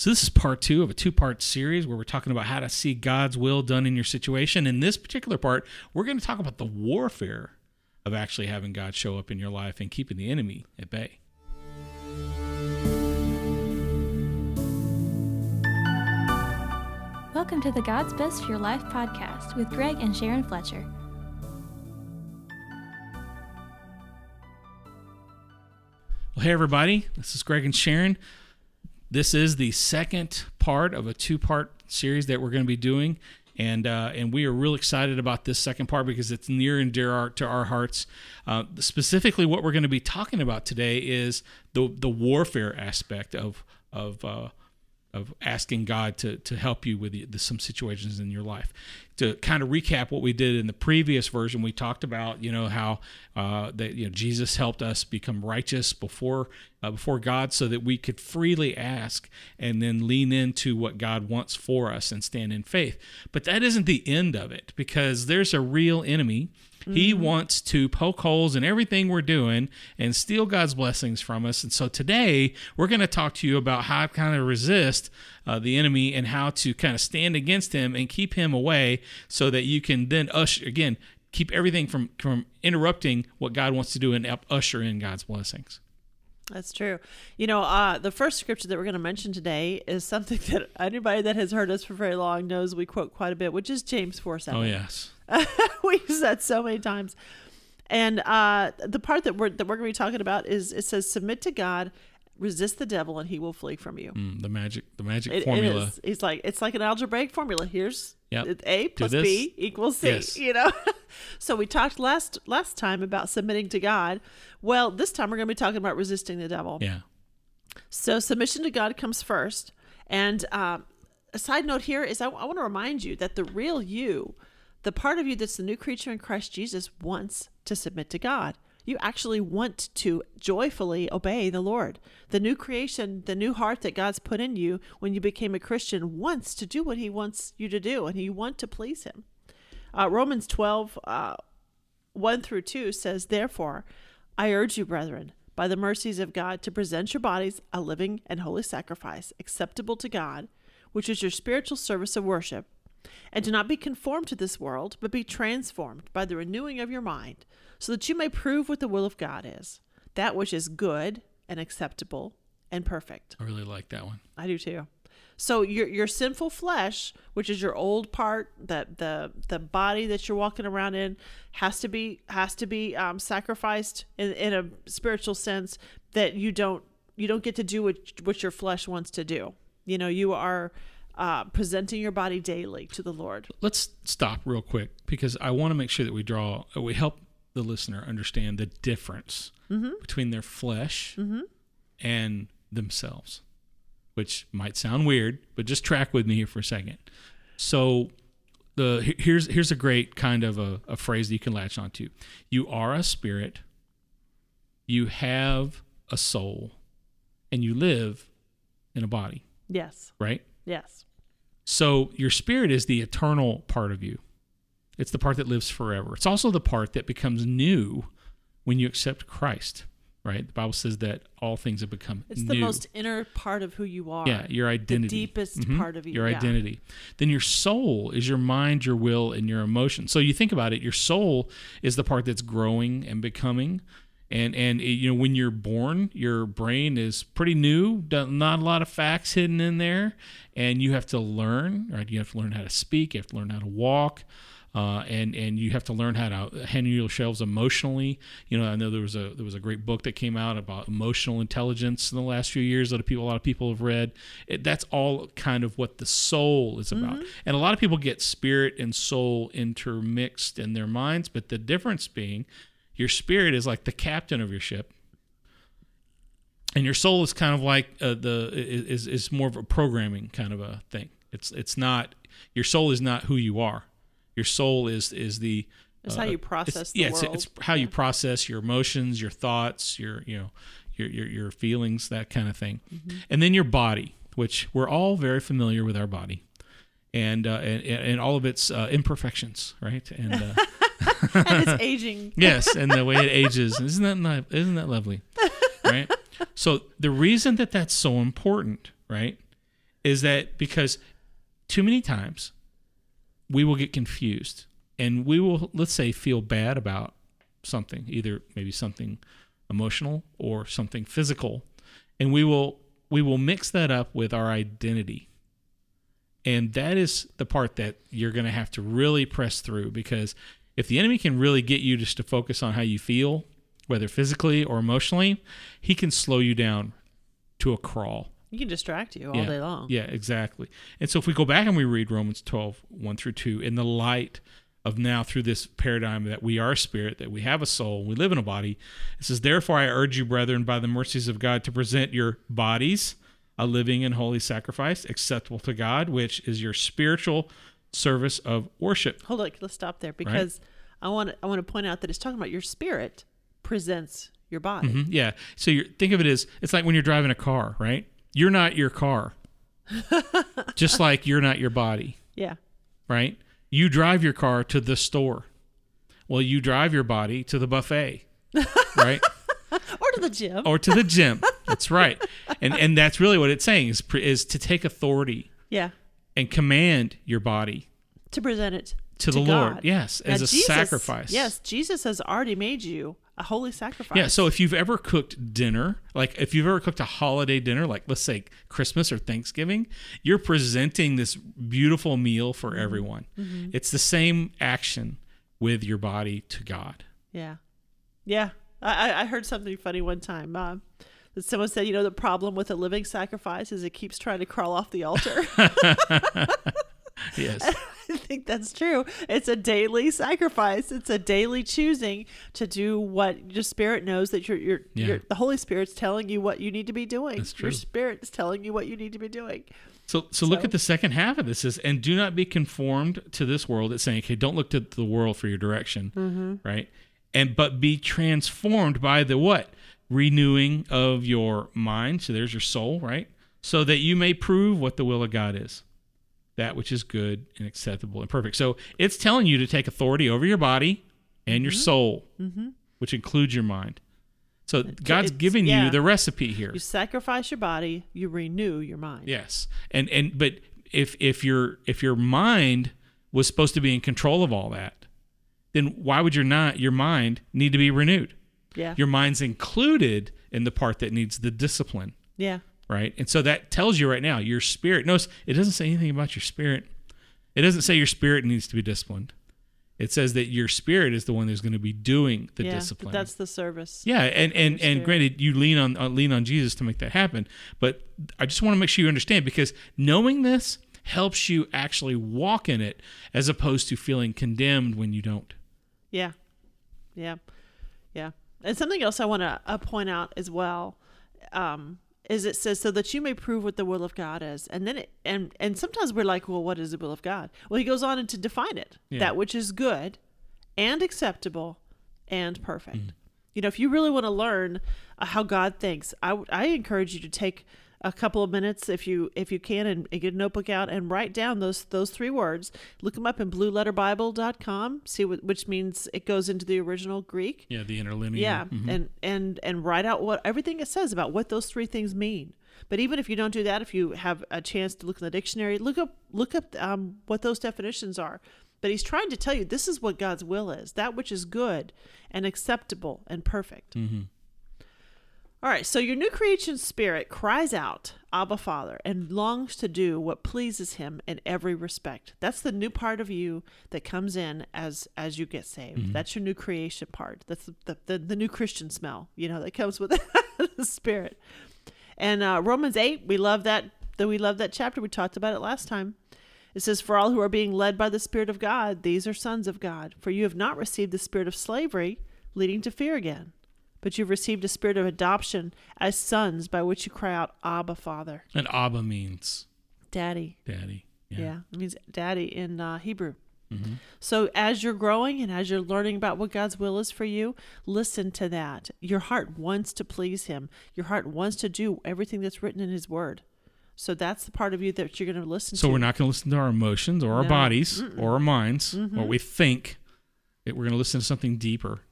So this is part two of a two-part series where we're talking about how to see God's will done in your situation. In this particular part, we're going to talk about the warfare of actually having God show up in your life and keeping the enemy at bay. Welcome to the God's Best for Your Life podcast with Greg and Sharon Fletcher. Well, hey everybody, this is Greg and Sharon. This is the second part of a two-part series that we're going to be doing, and we are real excited about this second part because it's near and dear to our hearts. Specifically, what we're going to be talking about today is the warfare aspect of asking God to help you with some situations in your life. To kind of recap what we did in the previous version, we talked about how Jesus helped us become righteous before God, so that we could freely ask and then lean into what God wants for us and stand in faith. But that isn't the end of it, because there's a real enemy. He wants to poke holes in everything we're doing and steal God's blessings from us. And so today, we're going to talk to you about how to kind of resist the enemy and how to kind of stand against him and keep him away, so that you can then keep everything from interrupting what God wants to do and usher in God's blessings. That's true. The first scripture that we're going to mention today is something that anybody that has heard us for very long knows we quote quite a bit, which is James 4:7. Oh, yes. We use that so many times. And the part that we're going to be talking about is, it says, submit to God, resist the devil, and he will flee from you. The magic formula. It is. It's like an algebraic formula. Here's A plus B equals C, yes. So we talked last time about submitting to God. Well, this time we're going to be talking about resisting the devil. Yeah. So submission to God comes first. And a side note here is I want to remind you that the real you, the part of you that's the new creature in Christ Jesus, wants to submit to God. You actually want to joyfully obey the Lord. The new creation, the new heart that God's put in you when you became a Christian, wants to do what he wants you to do, and you want to please him. Romans 12, 1-2 says, therefore, I urge you, brethren, by the mercies of God, to present your bodies a living and holy sacrifice, acceptable to God, which is your spiritual service of worship. And do not be conformed to this world, but be transformed by the renewing of your mind, so that you may prove what the will of God is, that which is good and acceptable and perfect. I really like that one. I do too. So your sinful flesh, which is your old part, that the body that you're walking around in, has to be sacrificed in a spiritual sense, that you don't get to do what your flesh wants to do. You are presenting your body daily to the Lord. Let's stop real quick, because I want to make sure that we help the listener understand the difference between their flesh and themselves, which might sound weird, but just track with me here for a second. So here's a great kind of a phrase that you can latch onto. You are a spirit, you have a soul, and you live in a body. Yes. Right? Yes. So your spirit is the eternal part of you. It's the part that lives forever. It's also the part that becomes new when you accept Christ, right? The Bible says that all things have become new. It's the most inner part of who you are. Yeah, your identity. The deepest part of you. Your identity. Then your soul is your mind, your will, and your emotions. So you think about it, your soul is the part that's growing and becoming. And when you're born, your brain is pretty new, not a lot of facts hidden in there, and you have to learn, right? You have to learn how to speak, you have to learn how to walk, and you have to learn how to handle yourselves emotionally. I know there was a great book that came out about emotional intelligence in the last few years that a lot of people have read. That's all kind of what the soul is about. And a lot of people get spirit and soul intermixed in their minds, but the difference being, your spirit is like the captain of your ship, and your soul is kind of like is more of a programming kind of a thing. It's not, your soul is not who you are. Your soul is how you process the world. It's how you process your emotions, your thoughts, your feelings, that kind of thing. And then your body, which we're all very familiar with our body, and all of its imperfections, right? And and it's aging. Yes, and the way it ages. Isn't that lovely? Right? So the reason that that's so important, right, is that because too many times we will get confused and we will, let's say, feel bad about something, either maybe something emotional or something physical, and we will mix that up with our identity. And that is the part that you're going to have to really press through, because if the enemy can really get you just to focus on how you feel, whether physically or emotionally, he can slow you down to a crawl. He can distract you all day long. Yeah, exactly. And so if we go back and we read Romans 12:1-2, in the light of now through this paradigm that we are a spirit, that we have a soul, we live in a body, it says, "Therefore I urge you, brethren, by the mercies of God, to present your bodies a living and holy sacrifice, acceptable to God, which is your spiritual service of worship." Hold on, let's stop there, because I want to point out that it's talking about your spirit presents your body. Mm-hmm, yeah. So think of it as, it's like when you're driving a car, right? You're not your car. Just like you're not your body. Yeah. Right? You drive your car to the store. Well, you drive your body to the buffet. Right? Or to the gym. Or to the gym. That's right. And that's really what it's saying is to take authority. Yeah. And command your body. To present it to the God. Lord. Yes. Now, as a sacrifice. Yes. Jesus has already made you a holy sacrifice. Yeah, so if you've ever cooked dinner, like if you've ever cooked a holiday dinner, like let's say Christmas or Thanksgiving, you're presenting this beautiful meal for everyone. Mm-hmm. It's the same action with your body to God. Yeah. Yeah. I heard something funny one time. That someone said, the problem with a living sacrifice is it keeps trying to crawl off the altar. Yes. I think that's true. It's a daily sacrifice. It's a daily choosing to do what your spirit knows that the Holy Spirit's telling you what you need to be doing. That's true. Your spirit is telling you what you need to be doing. So look at the second half of this. And do not be conformed to this world. It's saying, okay, don't look to the world for your direction, right? But be transformed by the what? Renewing of your mind. So there's your soul, right? So that you may prove what the will of God is. That which is good and acceptable and perfect. So it's telling you to take authority over your body and your soul, which includes your mind. So God's giving you the recipe here. You sacrifice your body, you renew your mind. Yes, but if your mind was supposed to be in control of all that, then why would your mind need to be renewed? Yeah, your mind's included in the part that needs the discipline. Yeah. Right? And so that tells you right now, your spirit. Notice it doesn't say anything about your spirit. It doesn't say your spirit needs to be disciplined. It says that your spirit is the one that's going to be doing the discipline. That's the service. Yeah, and granted, you lean on Jesus to make that happen. But I just want to make sure you understand, because knowing this helps you actually walk in it, as opposed to feeling condemned when you don't. Yeah, yeah, yeah. And something else I want to point out as well. Is it says, so that you may prove what the will of God is. And then and sometimes we're like, well, what is the will of God? Well, he goes on to define it, that which is good and acceptable and perfect. Mm. If you really want to learn how God thinks, I encourage you to take a couple of minutes if you can and get a notebook out and write down those three words. Look them up in blueletterbible.com, which means it goes into the original Greek. Yeah, the interlinear. Yeah, and write out what everything it says about what those three things mean. But even if you don't do that, if you have a chance to look in the dictionary, look up what those definitions are. But he's trying to tell you this is what God's will is, that which is good and acceptable and perfect. Mm-hmm. All right, so your new creation spirit cries out, Abba, Father, and longs to do what pleases him in every respect. That's the new part of you that comes in as you get saved. Mm-hmm. That's your new creation part. That's the new Christian smell, that comes with the spirit. And Romans 8, we love that chapter. We talked about it last time. It says, "For all who are being led by the Spirit of God, these are sons of God. For you have not received the spirit of slavery, leading to fear again. But you've received a spirit of adoption as sons, by which you cry out, Abba, Father." And Abba means? Daddy. Daddy. Yeah. It means daddy in Hebrew. Mm-hmm. So as you're growing and as you're learning about what God's will is for you, listen to that. Your heart wants to please him. Your heart wants to do everything that's written in his word. So that's the part of you that you're going to listen to. So we're not going to listen to our emotions or our bodies or our minds, or we think. We're going to listen to something deeper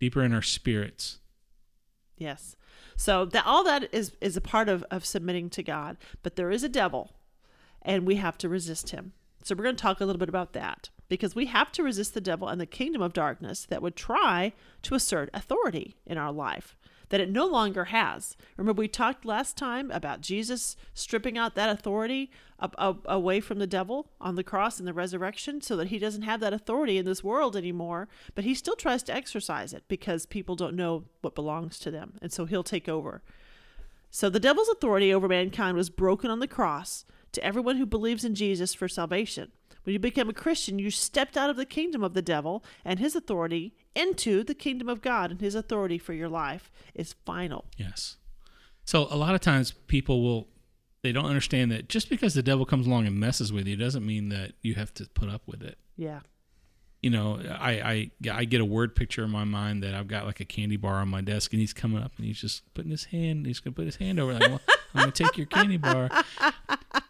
in our spirits. Yes. So all that is a part of submitting to God. But there is a devil and we have to resist him. So we're going to talk a little bit about that, because we have to resist the devil and the kingdom of darkness that would try to assert authority in our life that it no longer has. Remember, we talked last time about Jesus stripping out that authority away from the devil on the cross and the resurrection, so that he doesn't have that authority in this world anymore, but he still tries to exercise it because people don't know what belongs to them, and so he'll take over. So the devil's authority over mankind was broken on the cross to everyone who believes in Jesus for salvation. When you become a Christian, you stepped out of the kingdom of the devil and his authority into the kingdom of God, and his authority for your life is final. Yes. So a lot of times people they don't understand that just because the devil comes along and messes with you doesn't mean that you have to put up with it. Yeah. You know, I get a word picture in my mind that I've got like a candy bar on my desk, and he's coming up and he's just putting his hand, he's going to put his hand over like, well, I'm going to take your candy bar.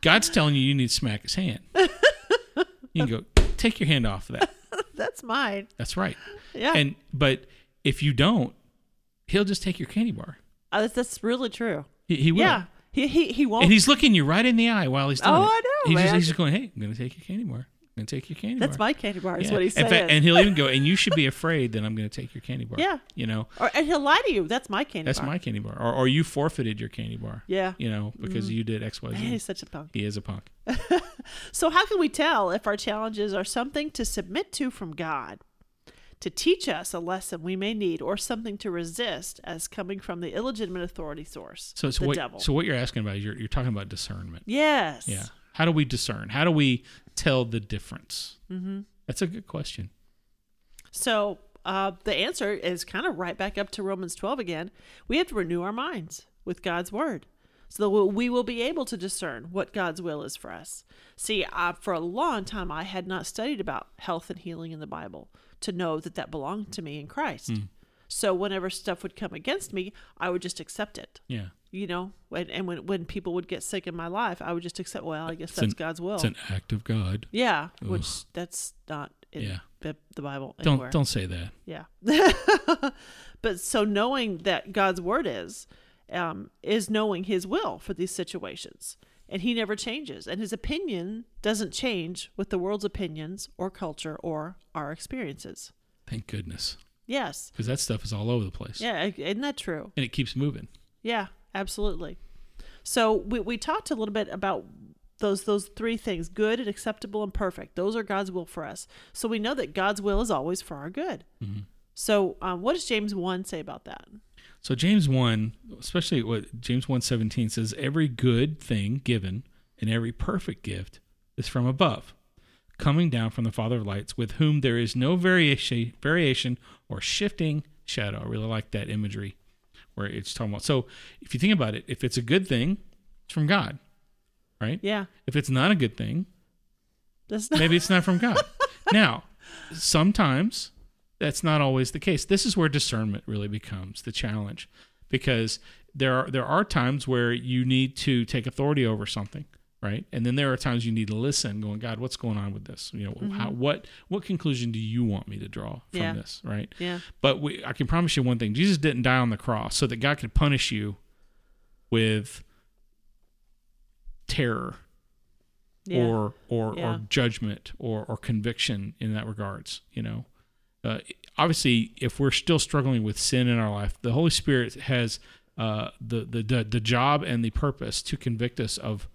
God's telling you need to smack his hand. You can go, take your hand off of that. That's mine. That's right. Yeah. But if you don't, he'll just take your candy bar. That's really true. He will. Yeah. He won't. And he's looking you right in the eye while he's doing it. I know, man. He's just going, hey, I'm going to take your candy bar. I'm going to take your candy bar. That's my candy bar, is what he's saying. Fact, and he'll even go, and you should be afraid that I'm going to take your candy bar. Yeah. You know? And he'll lie to you. That's my candy bar. That's my candy bar. Or you forfeited your candy bar. Yeah. You know, because you did X, Y, Z. He's such a punk. He is a punk. So how can we tell if our challenges are something to submit to from God, to teach us a lesson we may need, or something to resist as coming from the illegitimate authority source, the devil? So what you're asking about is you're talking about discernment. Yes. Yeah. How do we discern? How do we tell the difference? Mm-hmm. That's a good question. So the answer is kind of right back up to Romans 12 again. We have to renew our minds with God's word so that we will be able to discern what God's will is for us. See, for a long time, I had not studied about health and healing in the Bible to know that belonged to me in Christ. Mm. So whenever stuff would come against me, I would just accept it. Yeah. You know, and when people would get sick in my life, I would just accept, well, I guess that's God's will. It's an act of God. Yeah, ugh. Which that's not in the Bible anywhere. Don't say that. Yeah. But so knowing that God's word is knowing his will for these situations. And he never changes. And his opinion doesn't change with the world's opinions or culture or our experiences. Thank goodness. Yes. Because that stuff is all over the place. Yeah, isn't that true? And it keeps moving. Yeah. Absolutely. So we talked a little bit about those three things, good and acceptable and perfect. Those are God's will for us. So we know that God's will is always for our good. Mm-hmm. So what does James 1 say about that? So James 1, especially what James 1:17 says, every good thing given and every perfect gift is from above, coming down from the Father of lights, with whom there is no variation or shifting shadow. I really like that imagery. Where it's talking about. So if you think about it, if it's a good thing, it's from God, right? Yeah. If it's not a good thing, maybe it's not from God. Now, sometimes that's not always the case. This is where discernment really becomes the challenge, because there are times where you need to take authority over something, right? And then there are times you need to listen, going, God, what's going on with this? You know, mm-hmm. What conclusion do you want me to draw from this, right? Yeah. But I can promise you one thing. Jesus didn't die on the cross so that God could punish you with terror or judgment or conviction in that regards, you know. Obviously, if we're still struggling with sin in our life, the Holy Spirit has the job and the purpose to convict us of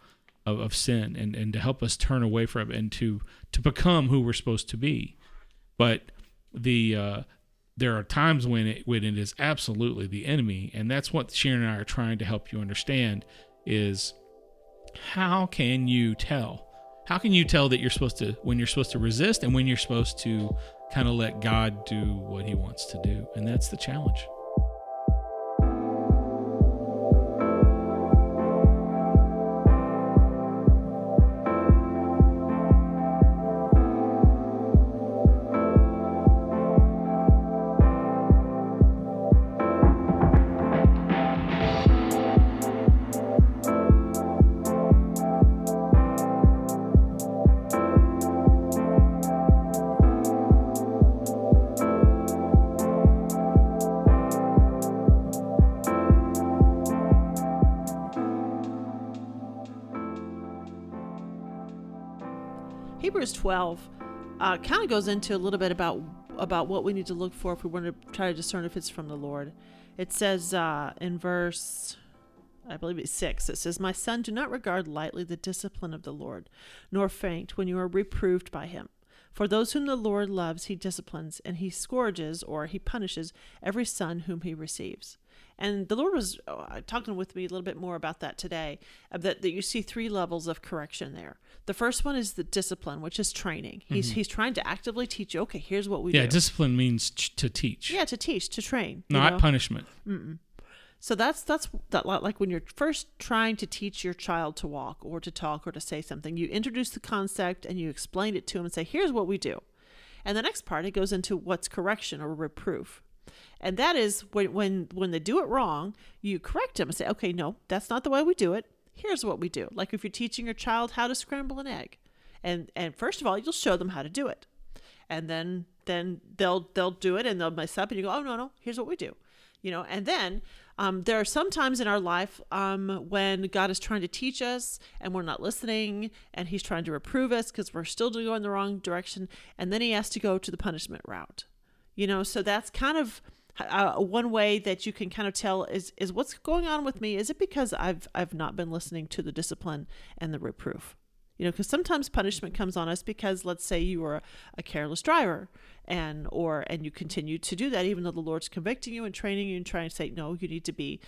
sin and to help us turn away from it and to become who we're supposed to be. But there are times when it is absolutely the enemy, and that's what Sharon and I are trying to help you understand is how can you tell that when you're supposed to resist and when you're supposed to kind of let God do what he wants to do. And that's the challenge. Hebrews 12 kind of goes into a little bit about what we need to look for if we want to try to discern if it's from the Lord. It says in verse, I believe it's 6, it says, "My son, do not regard lightly the discipline of the Lord, nor faint when you are reproved by him. For those whom the Lord loves, he disciplines, and he scourges, or he punishes, every son whom he receives." And the Lord was talking with me a little bit more about that today, that you see three levels of correction there. The first one is the discipline, which is training. He's trying to actively teach you, okay, here's what we do. Yeah, discipline means to teach. Yeah, to teach, to train. Not punishment. Mm-mm. So that's like when you're first trying to teach your child to walk or to talk or to say something, you introduce the concept and you explain it to him and say, here's what we do. And the next part, it goes into what's correction or reproof. And that is when they do it wrong, you correct them and say, okay, no, that's not the way we do it. Here's what we do. Like if you're teaching your child how to scramble an egg, and first of all, you'll show them how to do it. And then they'll do it and they'll mess up and you go, oh, no, here's what we do. You know, and then there are some times in our life when God is trying to teach us and we're not listening and he's trying to reprove us because we're still going the wrong direction. And then he has to go to the punishment route. You know, so that's kind of one way that you can kind of tell is what's going on with me. Is it because I've not been listening to the discipline and the reproof? You know, because sometimes punishment comes on us because, let's say, you were a careless driver and you continue to do that, even though the Lord's convicting you and training you and trying to say, no, you need to be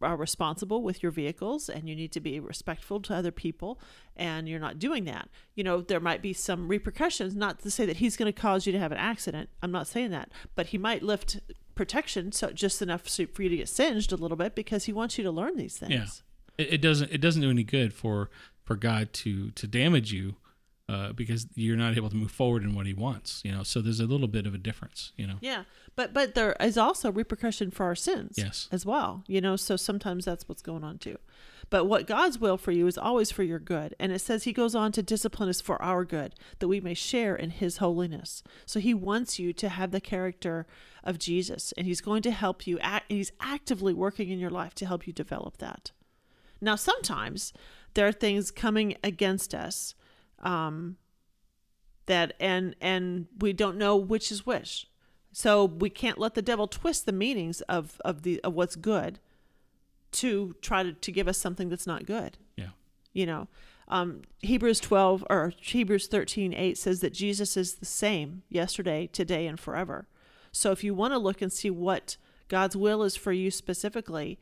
responsible with your vehicles and you need to be respectful to other people, and you're not doing that. You know, there might be some repercussions, not to say that he's going to cause you to have an accident. I'm not saying that, but he might lift protection so just enough for you to get singed a little bit because he wants you to learn these things. Yeah. It doesn't do any good for God to damage you because you're not able to move forward in what he wants, you know. So there's a little bit of a difference, you know. Yeah, but there is also repercussion for our sins as well, you know. So sometimes that's what's going on too. But what God's will for you is always for your good. And it says he goes on to discipline us for our good, that we may share in his holiness. So he wants you to have the character of Jesus, and he's going to help you. He's actively working in your life to help you develop that. Now, sometimes there are things coming against us that we don't know which is which. So we can't let the devil twist the meanings of what's good to try to give us something that's not good. Yeah. You know, Hebrews 13:8 says that Jesus is the same yesterday, today, and forever. So if you want to look and see what God's will is for you specifically,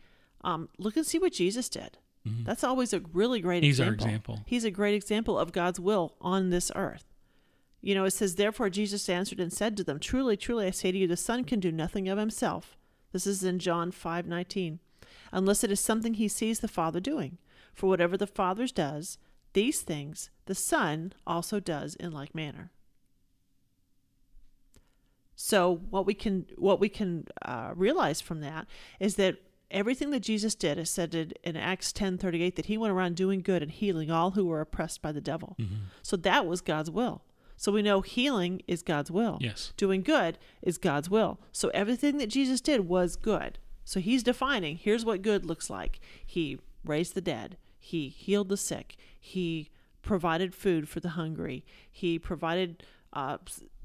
look and see what Jesus did. Mm-hmm. That's always a really great example. He's our example. He's a great example of God's will on this earth. You know, it says, "Therefore Jesus answered and said to them, 'Truly, truly, I say to you, the Son can do nothing of himself.'" This is in John 5:19. "Unless it is something he sees the Father doing. For whatever the Father does, these things the Son also does in like manner." So what we can realize from that is that everything that Jesus did is said in Acts 10:38 that he went around doing good and healing all who were oppressed by the devil. Mm-hmm. So that was God's will. So we know healing is God's will. Yes. Doing good is God's will. So everything that Jesus did was good. So he's defining, here's what good looks like. He raised the dead. He healed the sick. He provided food for the hungry. He provided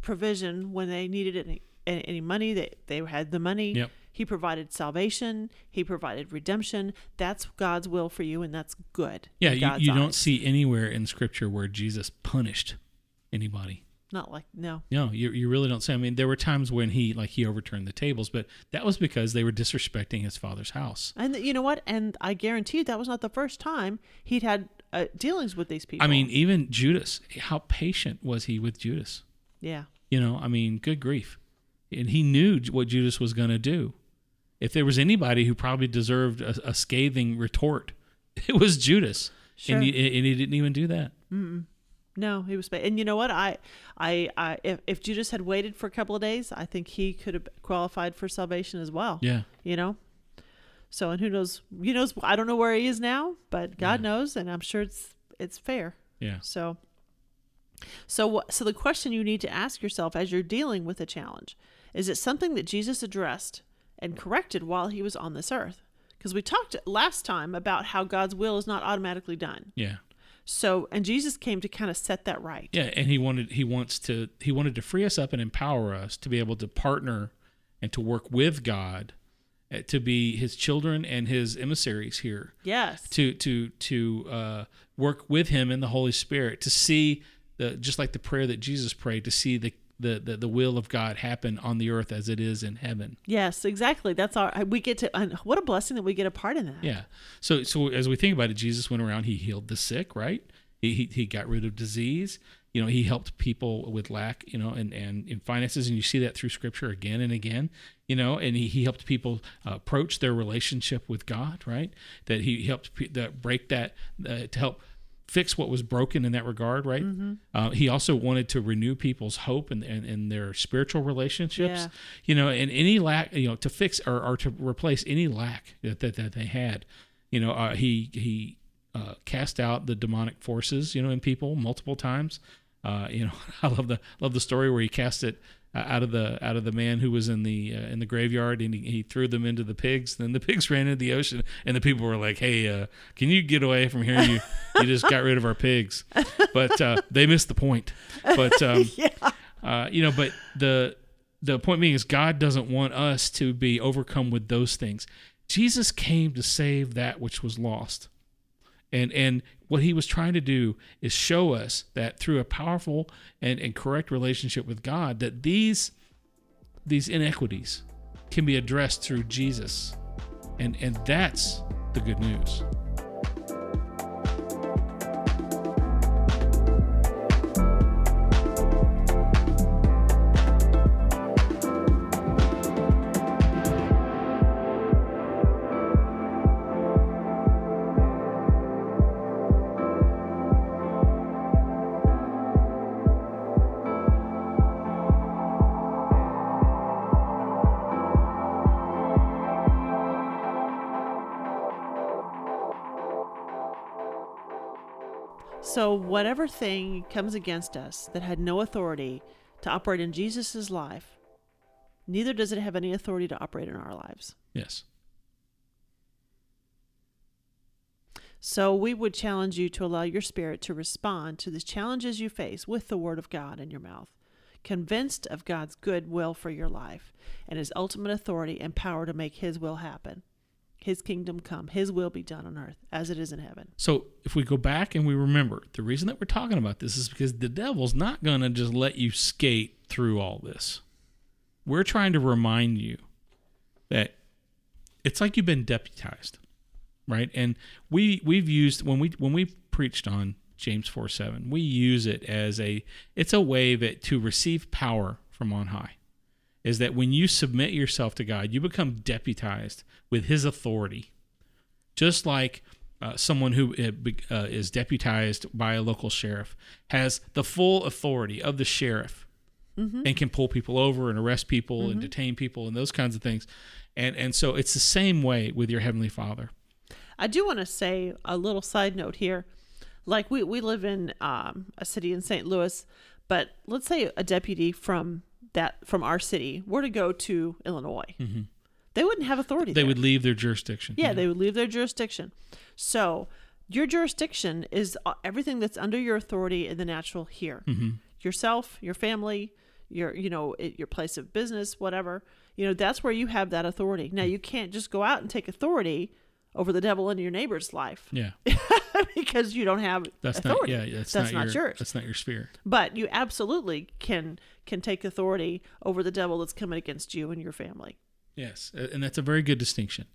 provision when they needed it. Any money, they had the money. Yep. He provided salvation. He provided redemption. That's God's will for you, and that's good. Yeah, you don't see anywhere in Scripture where Jesus punished anybody. Not like, no. No, you really don't see. I mean, there were times when he overturned the tables, but that was because they were disrespecting his Father's house. And you know what? And I guarantee you that was not the first time he'd had dealings with these people. I mean, even Judas, how patient was he with Judas? Yeah. You know, I mean, good grief. And he knew what Judas was going to do. If there was anybody who probably deserved a scathing retort, it was Judas. Sure. And he didn't even do that. Mm-mm. No, he was. And you know what? If Judas had waited for a couple of days, I think he could have qualified for salvation as well. Yeah. You know? So, and who knows? You know, I don't know where he is now, but God knows, and I'm sure it's fair. Yeah. So the question you need to ask yourself as you're dealing with a challenge, is it something that Jesus addressed and corrected while he was on this earth? Because we talked last time about how God's will is not automatically done. Yeah. So, and Jesus came to kind of set that right. Yeah, and he wanted to free us up and empower us to be able to partner and to work with God, to be his children and his emissaries here. Yes. To work with him in the Holy Spirit, to see just like the prayer that Jesus prayed, to see the will of God happen on the earth as it is in heaven. Yes, exactly. That's we get to, and what a blessing that we get a part in that. Yeah. So as we think about it, Jesus went around, he healed the sick, right? He got rid of disease. You know, he helped people with lack, you know, and in finances, and you see that through Scripture again and again, you know, and he helped people approach their relationship with God, right? That he helped break that, to help fix what was broken in that regard, right? Mm-hmm. He also wanted to renew people's hope and their spiritual relationships, yeah. You know, and any lack, you know, to fix or to replace any lack that they had. You know, he cast out the demonic forces, you know, in people multiple times. You know, I love the story where he cast it out of the man who was in the graveyard, and he threw them into the pigs. Then the pigs ran into the ocean, and the people were like, "Hey, can you get away from here? You just got rid of our pigs." But they missed the point. But yeah. You know, but the point being is, God doesn't want us to be overcome with those things. Jesus came to save that which was lost. And what he was trying to do is show us that through a powerful and correct relationship with God, that these inequities can be addressed through Jesus. And that's the good news. So whatever thing comes against us that had no authority to operate in Jesus' life, neither does it have any authority to operate in our lives. Yes. So we would challenge you to allow your spirit to respond to the challenges you face with the Word of God in your mouth, convinced of God's good will for your life and his ultimate authority and power to make his will happen. His kingdom come, his will be done on earth as it is in heaven. So if we go back and we remember, the reason that we're talking about this is because the devil's not going to just let you skate through all this. We're trying to remind you that it's like you've been deputized, right? And we've used, when we preached on James 4:7, we use it as it's a way that to receive power from on high. Is that when you submit yourself to God, you become deputized with his authority. Just like someone who is deputized by a local sheriff has the full authority of the sheriff, mm-hmm. and can pull people over and arrest people, mm-hmm. and detain people and those kinds of things. And so it's the same way with your Heavenly Father. I do want to say a little side note here. Like we live in a city in St. Louis, but let's say a deputy from our city were to go to Illinois, mm-hmm. they wouldn't have authority. They would leave their jurisdiction. Yeah, they would leave their jurisdiction. So your jurisdiction is everything that's under your authority in the natural here, mm-hmm. yourself, your family, your place of business, whatever, you know, that's where you have that authority. Now you can't just go out and take authority over the devil into your neighbor's life. Yeah. Because you don't have authority. That's not yours. That's not your sphere. But you absolutely can take authority over the devil that's coming against you and your family. Yes, and that's a very good distinction.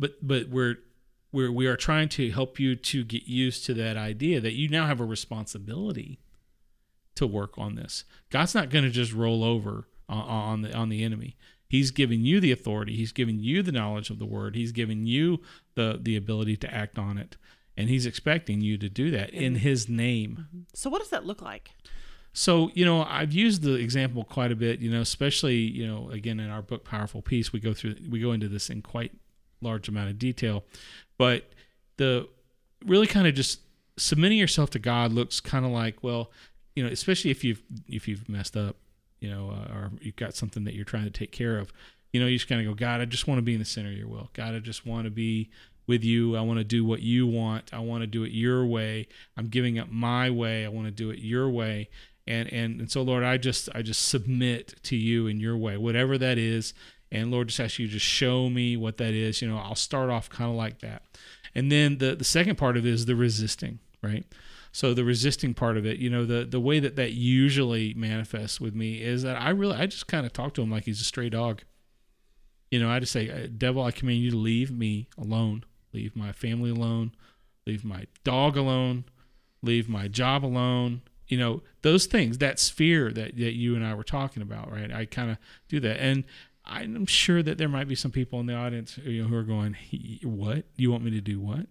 But we are trying to help you to get used to that idea that you now have a responsibility to work on this. God's not going to just roll over on the enemy. He's given you the authority. He's given you the knowledge of the Word. He's given you the ability to act on it. And he's expecting you to do that in his name. So what does that look like? So, you know, I've used the example quite a bit, you know, especially, you know, again, in our book, Powerful Peace, we go into this in quite large amount of detail, but the really kind of just submitting yourself to God looks kind of like, well, you know, especially if you've messed up, you know, or you've got something that you're trying to take care of, you know, you just kind of go, God, I just want to be in the center of your will. God, I just want to be with you. I want to do what you want. I want to do it your way. I'm giving up my way. I want to do it your way. And so, Lord, I just submit to you in your way, whatever that is. And Lord, just ask you to show me what that is. You know, I'll start off kind of like that. And then the second part of it is the resisting, right? So the resisting part of it, you know, the way that usually manifests with me is that I just kind of talk to him like he's a stray dog. You know, I just say, devil, I command you to leave me alone, leave my family alone, leave my dog alone, leave my job alone. You know, those things, that sphere that you and I were talking about, right? I kind of do that. And I'm sure that there might be some people in the audience, you know, who are going, what? You want me to do what?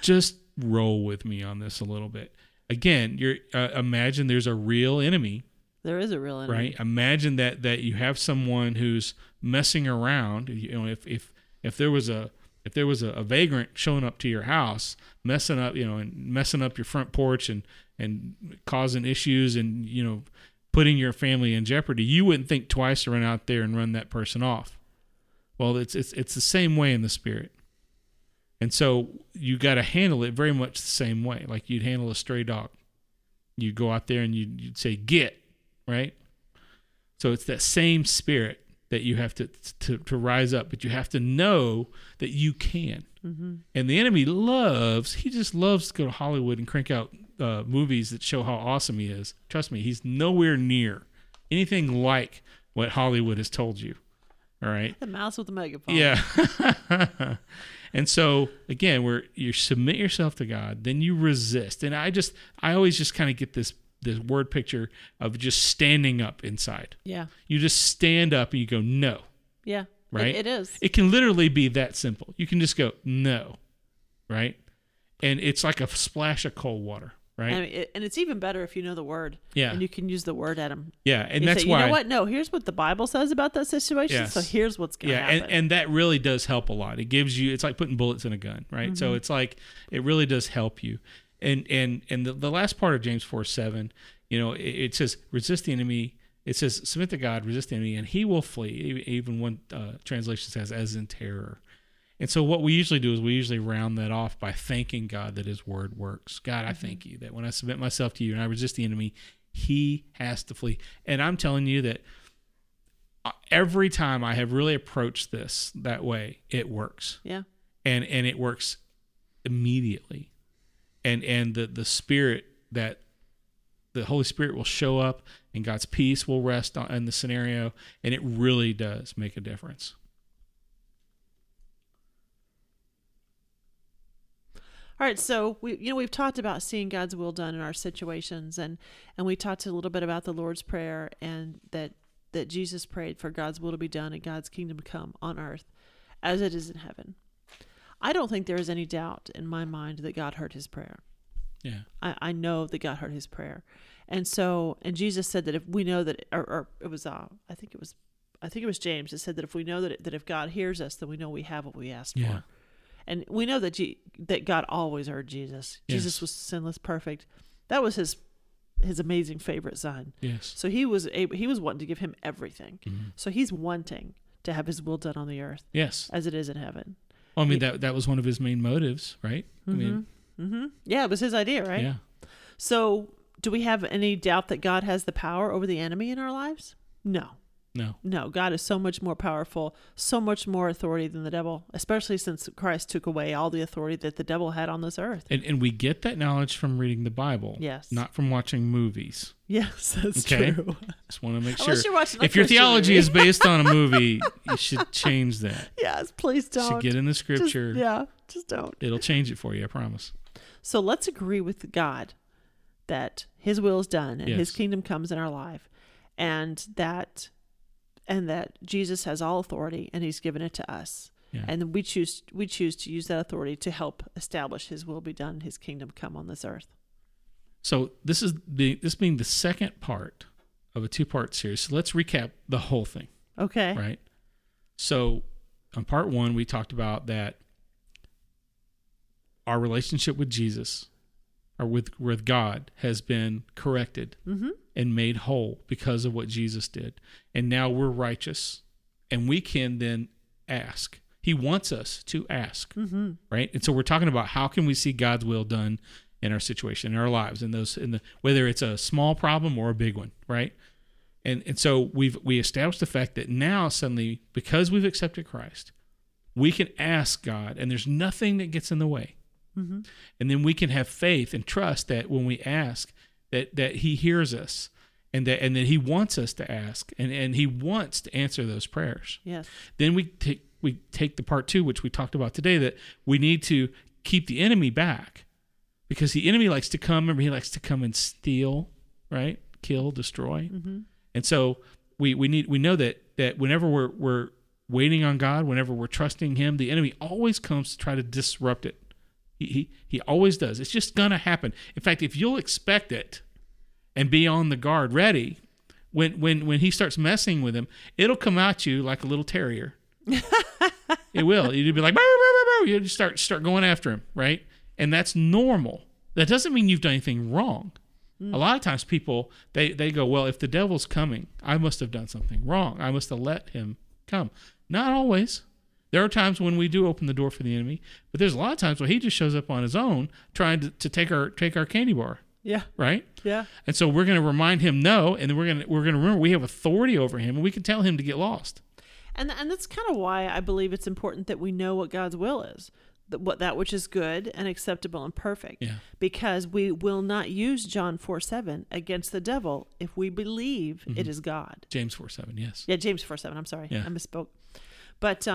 Just roll with me on this a little bit. Again, imagine there's a real enemy. There is a real enemy. Right? Imagine that you have someone who's messing around. You know, if there was a vagrant showing up to your house, messing up, you know, and messing up your front porch and causing issues and, you know, putting your family in jeopardy, you wouldn't think twice to run out there and run that person off. Well, it's the same way in the spirit. And so you got to handle it very much the same way. Like you'd handle a stray dog. You go out there and you'd say, get, right? So it's that same spirit that you have to rise up, but you have to know that you can. Mm-hmm. And the enemy he just loves to go to Hollywood and crank out movies that show how awesome he is. Trust me, he's nowhere near anything like what Hollywood has told you. All right. The mouse with the megaphone. Yeah. And so again, you submit yourself to God, then you resist. And I always just kind of get this word picture of just standing up inside. Yeah. You just stand up and you go, no. Yeah. Right. It is. It can literally be that simple. You can just go, no. Right. And it's like a splash of cold water. Right. I mean, and it's even better if you know the word. Yeah. And you can use the word at them. Yeah. And you why. You know what? No, here's what the Bible says about that situation. Yes. So here's what's going to happen. And that really does help a lot. It gives you, it's like putting bullets in a gun, right? Mm-hmm. So it's like, it really does help you. And the last part of James 4:7, you know, it says, resist the enemy. It says, submit to God, resist the enemy, and he will flee. Even one translation says, as in terror. And so what we usually do is we usually round that off by thanking God that his word works. God, I thank you that when I submit myself to you and I resist the enemy, he has to flee. And I'm telling you that every time I have really approached this that way, it works. Yeah. And it works immediately. And the spirit that the Holy Spirit will show up and God's peace will rest on the scenario. And it really does make a difference. All right, so we've talked about seeing God's will done in our situations, and we talked a little bit about the Lord's Prayer and that Jesus prayed for God's will to be done and God's kingdom come on earth as it is in heaven. I don't think there is any doubt in my mind that God heard his prayer. Yeah. I know that God heard his prayer. And Jesus said that if we know that, or it was, I think it was James that said that if we know that if God hears us, then we know we have what we asked for. And we know that that God always heard Jesus. Yes. Jesus was sinless, perfect. That was his amazing favorite son. Yes. So he was wanting to give him everything. Mm-hmm. So he's wanting to have his will done on the earth. Yes. As it is in heaven. Well, I mean, that was one of his main motives, right? Mm-hmm. I mean, mm-hmm. Yeah, it was his idea, right? Yeah. So do we have any doubt that God has the power over the enemy in our lives? No. No, God is so much more powerful, so much more authority than the devil, especially since Christ took away all the authority that the devil had on this earth. And we get that knowledge from reading the Bible. Yes. Not from watching movies. Yes, that's true. Just want to make sure. Unless you're watching if your theology is based on a movie, you should change that. Yes, please don't. You should get in the scripture. Just don't. It'll change it for you, I promise. So let's agree with God that his will is done and his kingdom comes in our life, and that Jesus has all authority and he's given it to us. Yeah. And we choose to use that authority to help establish his will be done, his kingdom come on this earth. So this being the second part of a two-part series. So let's recap the whole thing. Okay. Right? So on part one, we talked about that our relationship with Jesus or with God has been corrected and made whole because of what Jesus did. And now we're righteous and we can then ask. He wants us to ask, right? And so we're talking about how can we see God's will done in our situation, in our lives, in those, in the, whether it's a small problem or a big one, right? And so we established the fact that now suddenly, because we've accepted Christ, we can ask God, and there's nothing that gets in the way. Mm-hmm. And then we can have faith and trust that when we ask, that He hears us, and that He wants us to ask, and He wants to answer those prayers. Yes. Then we take the part two, which we talked about today, that we need to keep the enemy back, because the enemy likes to come, remember, he likes to come and steal, right? Kill, destroy. Mm-hmm. And so we know that whenever we're waiting on God, whenever we're trusting Him, the enemy always comes to try to disrupt it. He always does. It's just going to happen. In fact, if you'll expect it and be on the guard ready, when he starts messing with him, it'll come at you like a little terrier. It will. You'd be like, bow, bow, bow, bow. You just start going after him, right? And that's normal. That doesn't mean you've done anything wrong. Mm. A lot of times people, they go, well, if the devil's coming, I must have done something wrong. I must have let him come. Not always. There are times when we do open the door for the enemy, but there's a lot of times where he just shows up on his own trying to take our candy bar. Yeah. Right? Yeah. And so we're going to remind him no, and then we're going to remember we have authority over him, and we can tell him to get lost. And that's kind of why I believe it's important that we know what God's will is, that which is good and acceptable and perfect. Yeah. Because we will not use John 4:7 against the devil if we believe it is God. James 4:7, yes. Yeah, James 4:7. I'm sorry. Yeah. I misspoke. But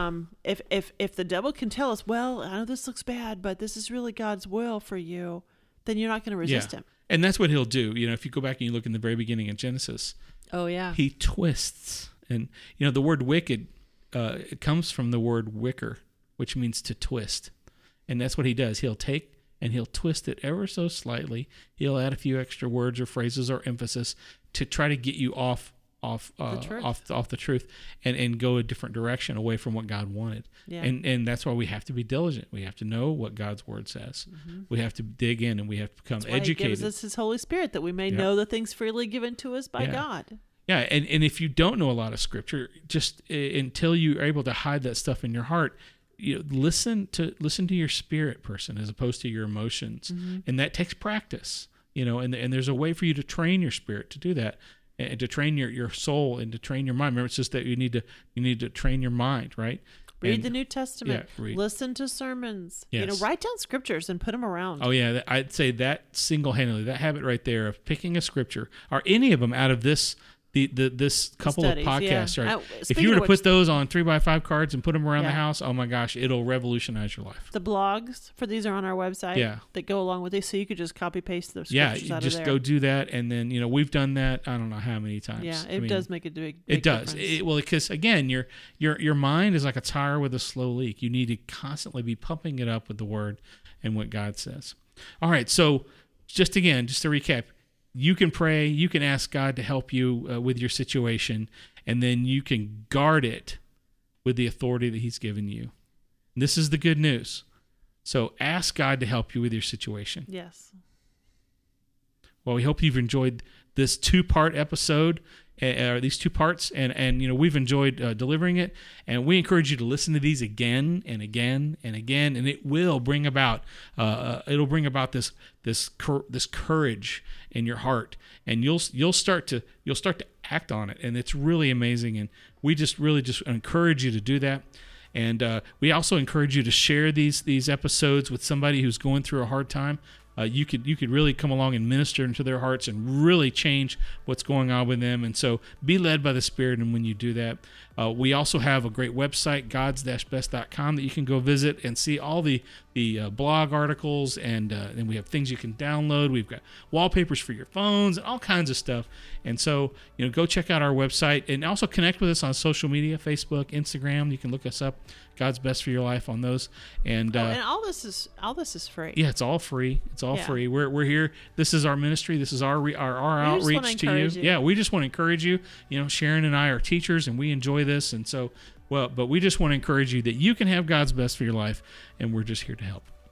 if the devil can tell us, well, I know this looks bad, but this is really God's will for you, then you're not going to resist him. And that's what he'll do. You know, if you go back and you look in the very beginning of Genesis. Oh, yeah. He twists. And, you know, the word wicked, it comes from the word wicker, which means to twist. And that's what he does. He'll take and he'll twist it ever so slightly. He'll add a few extra words or phrases or emphasis to try to get you off the truth and go a different direction away from what God wanted. Yeah. And that's why we have to be diligent. We have to know what God's word says. Mm-hmm. We have to dig in, and we have to become educated. He gives us His Holy Spirit that we may know the things freely given to us by God. Yeah. And if you don't know a lot of scripture, just until you are able to hide that stuff in your heart, you know, listen to your spirit person as opposed to your emotions. Mm-hmm. And that takes practice, you know, and there's a way for you to train your spirit to do that. And to train your soul and to train your mind. Remember, it's just that you need to train your mind, right? Read the New Testament. Yeah, listen to sermons. Yes. You know, write down scriptures and put them around. Oh, yeah. I'd say that single-handedly, that habit right there of picking a scripture, or any of them out of this couple studies, of podcasts, right? If you were to put those on 3x5 cards and put them around the house, oh my gosh, it'll revolutionize your life. The blogs for these are on our website that go along with these, so you could just copy paste those scriptures out of there. Yeah, just go do that, and then, you know, we've done that I don't know how many times. Yeah, it does make a big It does. Difference. Well, because again, your mind is like a tire with a slow leak. You need to constantly be pumping it up with the Word and what God says. All right, so just to recap, you can pray, you can ask God to help you with your situation, and then you can guard it with the authority that He's given you. And this is the good news. So ask God to help you with your situation. Yes. Well, we hope you've enjoyed this two-part episode, or these two parts, and you know, we've enjoyed delivering it, and we encourage you to listen to these again and again and again, and it will bring about this courage in your heart, and you'll start to act on it, and it's really amazing. And we just encourage you to do that. And we also encourage you to share these episodes with somebody who's going through a hard time. You could really come along and minister into their hearts and really change what's going on with them. And so be led by the Spirit, and when you do that, we also have a great website, gods-best.com, that you can go visit and see all the blog articles, and we have things you can download. We've got wallpapers for your phones and all kinds of stuff. And so, you know, go check out our website, and also connect with us on social media, Facebook, Instagram. You can look us up, God's Best for Your Life, on those. And and all this is free. Yeah, it's all free. It's all free. We're here. This is our ministry. This is our outreach to you. Yeah, we just want to encourage you. You know, Sharon and I are teachers, and we enjoy this, and so but we just want to encourage you that you can have God's best for your life, and we're just here to help.